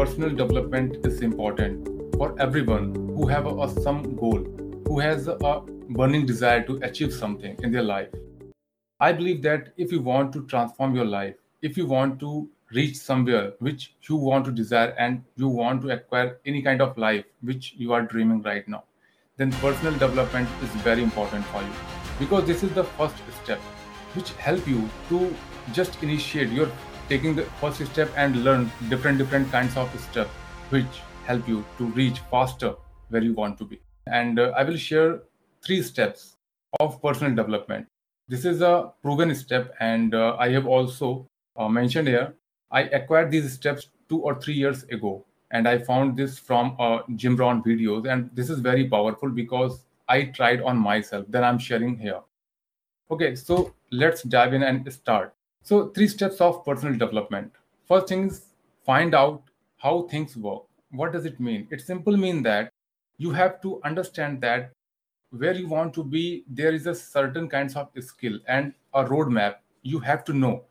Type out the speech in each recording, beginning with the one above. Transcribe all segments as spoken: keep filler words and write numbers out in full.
personal development is important for everyone who have a, a some goal, who has a burning desire to achieve something in their life. I believe that if you want to transform your life, if you want to reach somewhere which you want to desire and you want to acquire any kind of life which you are dreaming right now, then personal development is very important for you, because this is the first step which help you to just initiate your taking the first step and learn different different kinds of steps which help you to reach faster where you want to be. And uh, I will share three steps of personal development. This is a proven step, and uh, I have also uh, mentioned here. I acquired these steps two or three years ago, and I found this from uh, Jim Rohn videos, and this is very powerful because I tried on myself that I'm sharing here. Okay, so let's dive in and start. So three steps of personal development. First thing is find out how things work. What does it mean? It simply means that you have to understand that where you want to be, there is a certain kinds of skill and a roadmap you have to know,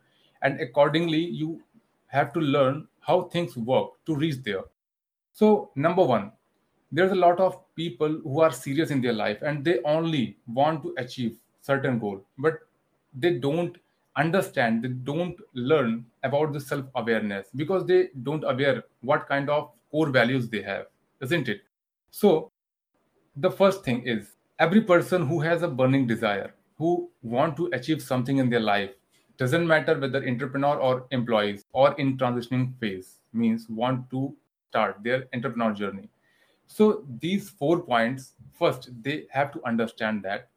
and accordingly you have to learn how things work to reach there. So number one, there's a lot of people who are serious in their life and they only want to achieve certain goal, but they don't understand, they don't learn about the self-awareness because they don't aware what kind of core values they have, isn't it? So the first thing is every person who has a burning desire, who want to achieve something in their life, doesn't matter whether entrepreneur or employees or in transitioning phase, means want to start their entrepreneur journey. So these four points, first, they have to understand that.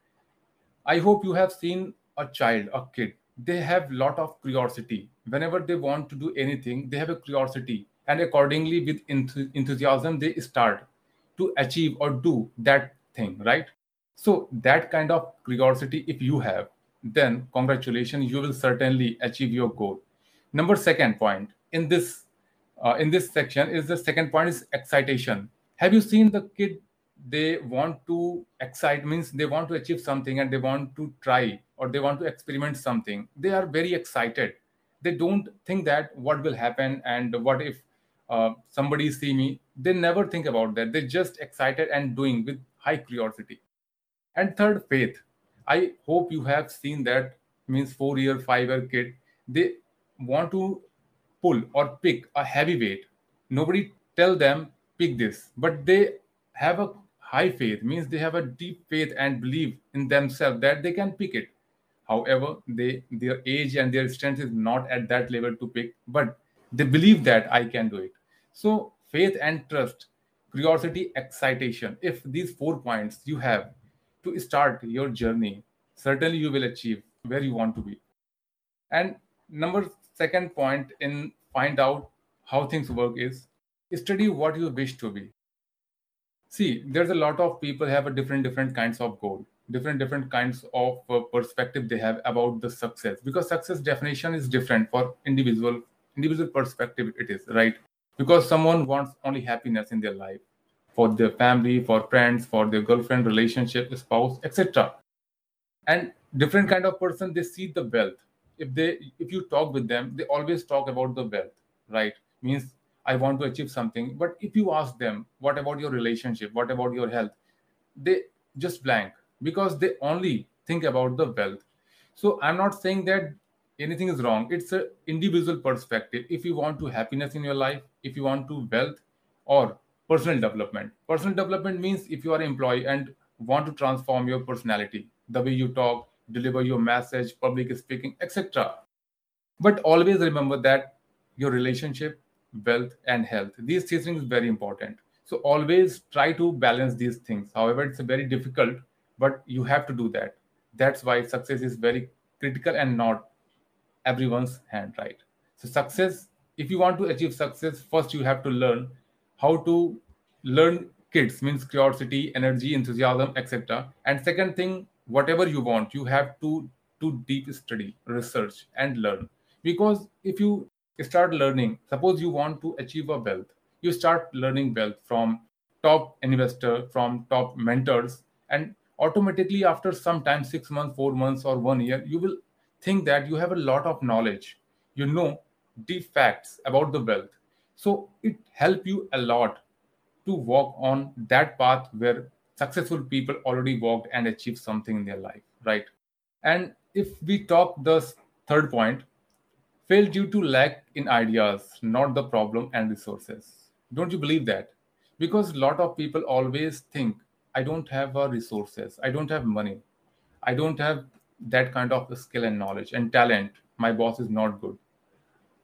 I hope you have seen a child, a kid. They have a lot of curiosity. Whenever they want to do anything, they have a curiosity. And accordingly, with enth- enthusiasm, they start to achieve or do that thing, right? So that kind of curiosity, if you have, then congratulations, you will certainly achieve your goal. Number second point in this uh, in this section is the second point is excitation. Have you seen the kid? They want to excite, means they want to achieve something and they want to try or they want to experiment something. They are very excited. They don't think that what will happen and what if uh, somebody see me. They never think about that. They're just excited and doing with high curiosity. And third, faith. I hope you have seen that, means four-year, five-year kid, they want to pull or pick a heavy weight. Nobody tell them, pick this. But they have a high faith, means they have a deep faith and believe in themselves that they can pick it. However, they their age and their strength is not at that level to pick, but they believe that I can do it. So faith and trust, curiosity, excitation. If these four points you have, to start your journey, certainly you will achieve where you want to be. And number second point in find out how things work is study what you wish to be. See, there's a lot of people have a different, different kinds of goal, different, different kinds of uh, perspective they have about the success, because success definition is different for individual, individual perspective it is, right? Because someone wants only happiness in their life, for their family, for friends, for their girlfriend, relationship, spouse, et cetera. And different kind of person, they see the wealth. If they, if you talk with them, they always talk about the wealth, right? Means I want to achieve something. But if you ask them, what about your relationship? What about your health? They just blank because they only think about the wealth. So I'm not saying that anything is wrong. It's an individual perspective. If you want to happiness in your life, if you want to wealth or personal development. Personal development means if you are an employee and want to transform your personality, the way you talk, deliver your message, public speaking, et cetera. But always remember that your relationship, wealth, and health, these three things are very important. So always try to balance these things. However, it's very difficult, but you have to do that. That's why success is very critical and not everyone's hand, right? So success, if you want to achieve success, first you have to learn how to learn kids, means curiosity, energy, enthusiasm, et cetera. And second thing, whatever you want, you have to do deep study, research, and learn. Because if you start learning, suppose you want to achieve a wealth, you start learning wealth from top investor, from top mentors, and automatically after some time, six months, four months, or one year, you will think that you have a lot of knowledge. You know deep facts about the wealth. So it helps you a lot to walk on that path where successful people already walked and achieved something in their life, right? And if we talk the third point, fail due to lack in ideas, not the problem and resources. Don't you believe that? Because a lot of people always think, I don't have uh, resources, I don't have money, I don't have that kind of skill and knowledge and talent. My boss is not good.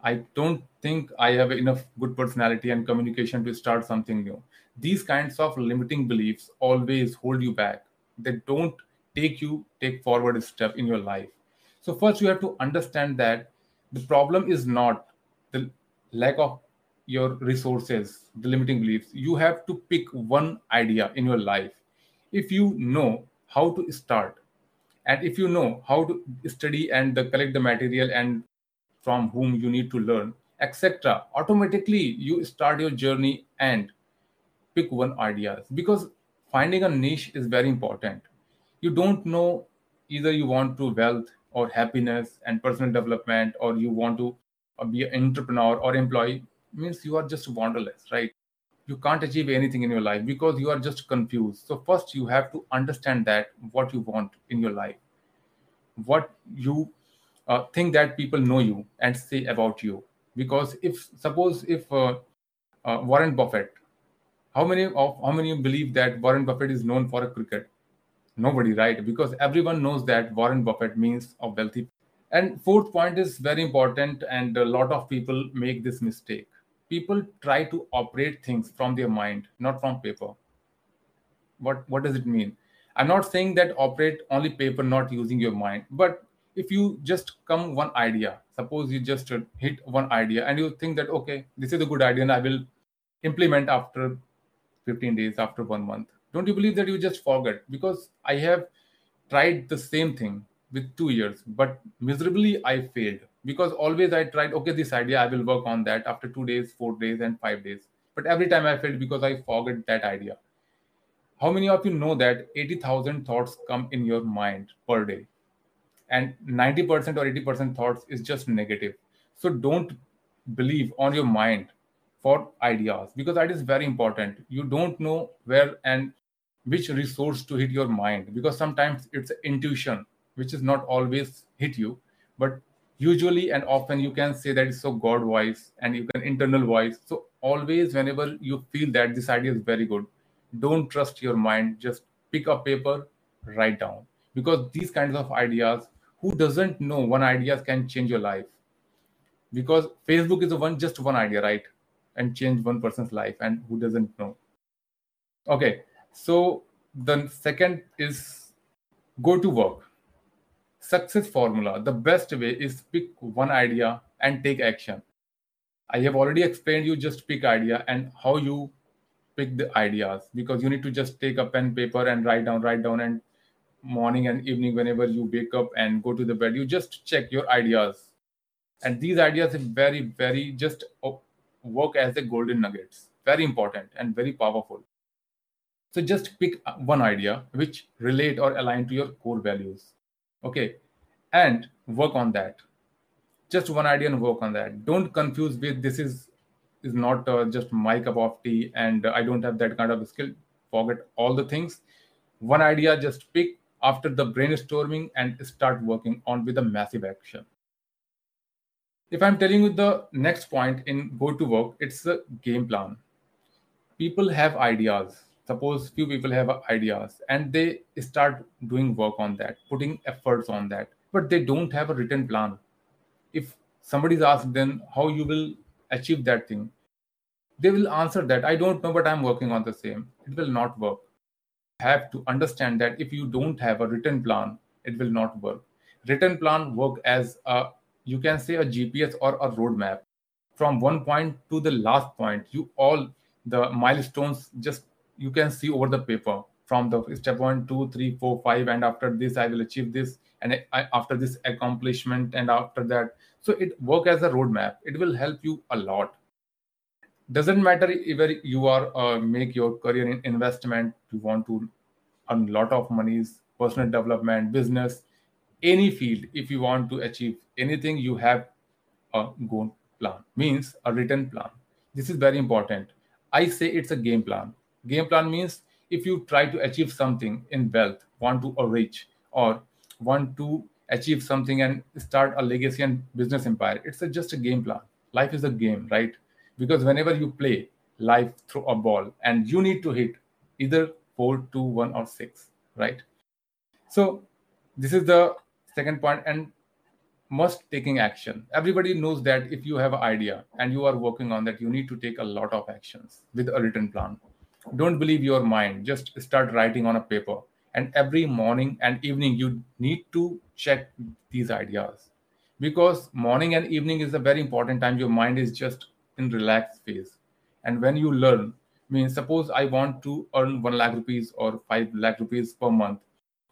I don't think I have enough good personality and communication to start something new. These kinds of limiting beliefs always hold you back. They don't take you, take forward a step in your life. So first you have to understand that the problem is not the lack of your resources, the limiting beliefs. You have to pick one idea in your life. If you know how to start, and if you know how to study and collect the material and from whom you need to learn, et cetera, automatically you start your journey and pick one idea, because finding a niche is very important. You don't know either you want to wealth or happiness and personal development, or you want to be an entrepreneur or employee. It means you are just wanderless, right? You can't achieve anything in your life because you are just confused. So first you have to understand that what you want in your life, what you Uh, think that people know you and say about you. Because if suppose if uh, uh, Warren Buffett, how many of how many believe that Warren Buffett is known for a cricket? Nobody, right? Because everyone knows that Warren Buffett means a wealthy. And fourth point is very important, and a lot of people make this mistake. People try to operate things from their mind, not from paper. What what does it mean? I'm not saying that operate only paper, not using your mind, but if you just come one idea, suppose you just hit one idea and you think that, okay, this is a good idea and I will implement after fifteen days, after one month. Don't you believe that you just forget? Because I have tried the same thing with two years, but miserably I failed, because always I tried, okay, this idea, I will work on that after two days, four days and five days. But every time I failed because I forget that idea. How many of you know that eighty thousand thoughts come in your mind per day? And ninety percent or eighty percent thoughts is just negative. So don't believe on your mind for ideas, because that is very important. You don't know where and which resource to hit your mind, because sometimes it's intuition, which is not always hit you. But usually and often you can say that it's so God voice and you can internal voice. So always whenever you feel that this idea is very good, don't trust your mind. Just pick up paper, write down. Because these kinds of ideas, who doesn't know one idea can change your life? Because Facebook is a one just one idea, right? And change one person's life, and who doesn't know? Okay, so the second is go to work. Success formula. The best way is pick one idea and take action. I have already explained you just pick idea and how you pick the ideas, because you need to just take a pen, paper and write down, write down and morning and evening, whenever you wake up and go to the bed, you just check your ideas, and these ideas are very very just work as the golden nuggets, very important and very powerful. So just pick one idea which relate or align to your core values, okay, and work on that. Just one idea and work on that. Don't confuse with this is is not uh, just my cup of tea and uh, I don't have that kind of skill. Forget all the things. One idea just pick after the brainstorming and start working on with a massive action. If I'm telling you the next point in go to work, it's a game plan. People have ideas. Suppose few people have ideas and they start doing work on that, putting efforts on that, but they don't have a written plan. If somebody's asked them how you will achieve that thing, they will answer that, I don't know, but I'm working on the same. It will not work. Have to understand that if you don't have a written plan, it will not work. Written plan work as a, you can say a G P S or a roadmap. From one point to the last point, you all the milestones just you can see over the paper. From the step one, two, three, four, five, and after this I will achieve this, and I, after this accomplishment, and after that. So it work as a roadmap. It will help you a lot. Doesn't matter whether you are uh, make your career in investment, you want to earn a lot of monies, personal development, business, any field. If you want to achieve anything, you have a goal plan, means a written plan. This is very important. I say it's a game plan. Game plan means if you try to achieve something in wealth, want to or rich, or want to achieve something and start a legacy and business empire, it's a, just a game plan. Life is a game, right? Because whenever you play life through a ball and you need to hit either four, two, one, or six, right? So this is the second point, and must taking action. Everybody knows that if you have an idea and you are working on that, you need to take a lot of actions with a written plan. Don't believe your mind. Just start writing on a paper. And every morning and evening, you need to check these ideas, because morning and evening is a very important time. Your mind is just in relaxed phase. And when you learn, I mean, suppose I want to earn one lakh rupees or five lakh rupees per month.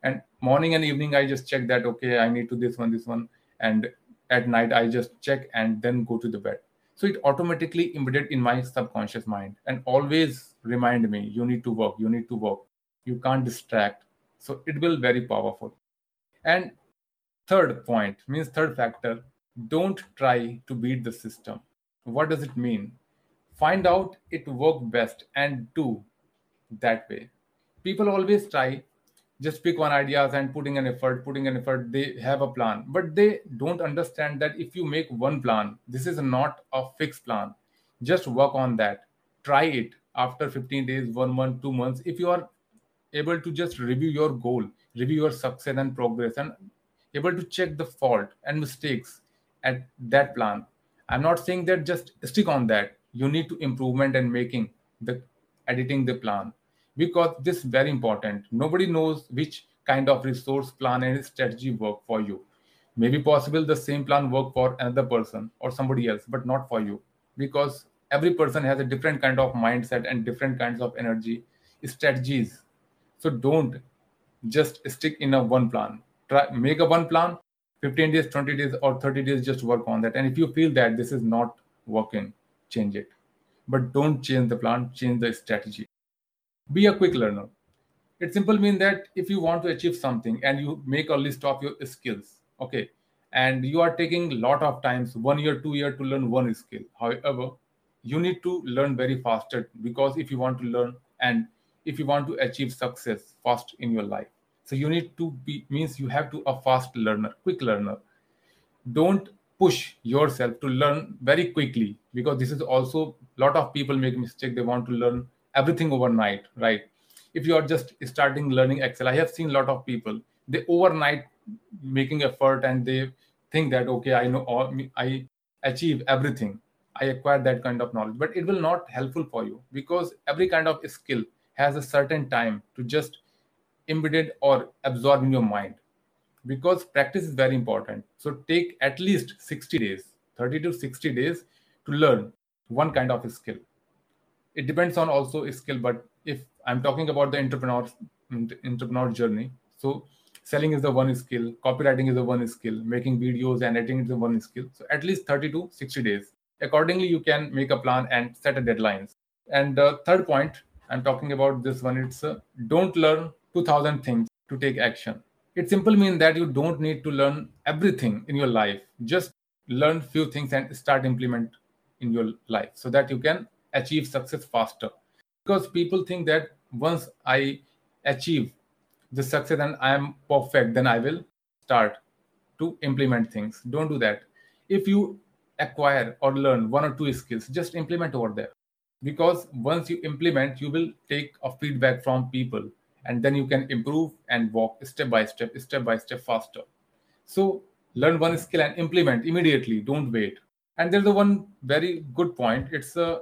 And morning and evening, I just check that, okay, I need to this one, this one. And at night, I just check and then go to the bed. So it automatically embedded in my subconscious mind and always remind me, you need to work, you need to work. You can't distract. So it will be very powerful. And third point means third factor, don't try to beat the system. What does it mean? Find out it works best and do that way. People always try, just pick one ideas and putting an effort, putting an effort, they have a plan, but they don't understand that if you make one plan, this is not a fixed plan. Just work on that. Try it after fifteen days, one month, two months. If you are able to just review your goal, review your success and progress, and able to check the fault and mistakes at that plan. I'm not saying that just stick on that. You need to improvement and making the editing the plan, because this is very important. Nobody knows which kind of resource plan and strategy work for you. Maybe possible the same plan work for another person or somebody else, but not for you, because every person has a different kind of mindset and different kinds of energy strategies. So don't just stick in a one plan. Try, make a one plan, fifteen days, twenty days, or thirty days, just work on that. And if you feel that this is not working, change it. But don't change the plan, change the strategy. Be a quick learner. It simply means that if you want to achieve something and you make a list of your skills, okay, and you are taking a lot of times, one year, two year to learn one skill. However, you need to learn very faster, because if you want to learn and if you want to achieve success fast in your life. So you need to be, means you have to a fast learner, quick learner. Don't push yourself to learn very quickly, because this is also a lot of people make mistake. They want to learn everything overnight, right? If you are just starting learning Excel, I have seen a lot of people, they overnight making effort and they think that, okay, I know all, I achieve everything. I acquire that kind of knowledge, but it will not helpful for you, because every kind of skill has a certain time to just embedded or absorb in your mind, because practice is very important. So take at least sixty days, thirty to sixty days to learn one kind of skill. It depends on also skill, but if I'm talking about the entrepreneur, entrepreneur journey, so selling is the one skill, copywriting is the one skill, making videos and editing is the one skill. So at least thirty to sixty days. Accordingly, you can make a plan and set a deadlines. And the third point, I'm talking about this one, it's uh, don't learn two thousand things to take action. It simply means that you don't need to learn everything in your life. Just learn few things and start implement in your life so that you can achieve success faster. Because people think that once I achieve the success and I am perfect, then I will start to implement things. Don't do that. If you acquire or learn one or two skills, just implement over there. Because once you implement, you will take a feedback from people and then you can improve and walk step by step, step by step faster. So learn one skill and implement immediately. Don't wait. And there's a one very good point. It's a,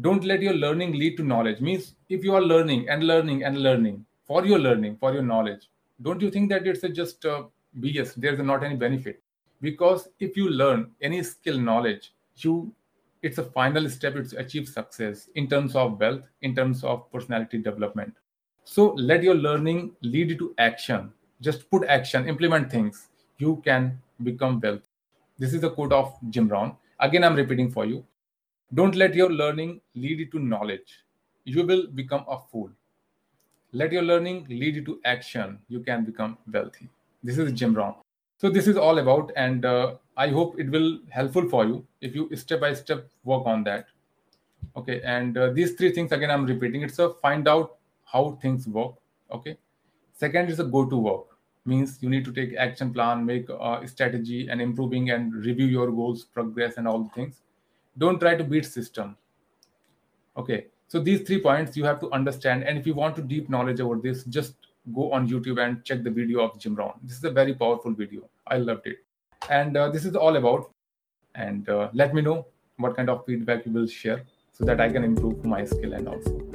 don't let your learning lead to knowledge. Means if you are learning and learning and learning for your learning, for your knowledge, don't you think that it's a just a B S? There's not any benefit. Because if you learn any skill knowledge, you it's a final step to achieve success in terms of wealth, in terms of personality development. So let your learning lead to action. Just put action, implement things. You can become wealthy. This is the quote of Jim Rohn. Again, I'm repeating for you. Don't let your learning lead to knowledge. You will become a fool. Let your learning lead to action. You can become wealthy. This is Jim Rohn. So this is all about, and uh, I hope it will helpful for you if you step by step work on that. Okay, and uh, these three things, again, I'm repeating. It's a find out how things work. Okay. Second is a go to work. Means you need to take action plan, make a strategy and improving and review your goals, progress and all the things. Don't try to beat system. Okay. So these three points you have to understand. And if you want to deep knowledge over this, just go on YouTube and check the video of Jim Rohn. This is a very powerful video. I loved it. And uh, this is all about. And uh, let me know what kind of feedback you will share so that I can improve my skill and also.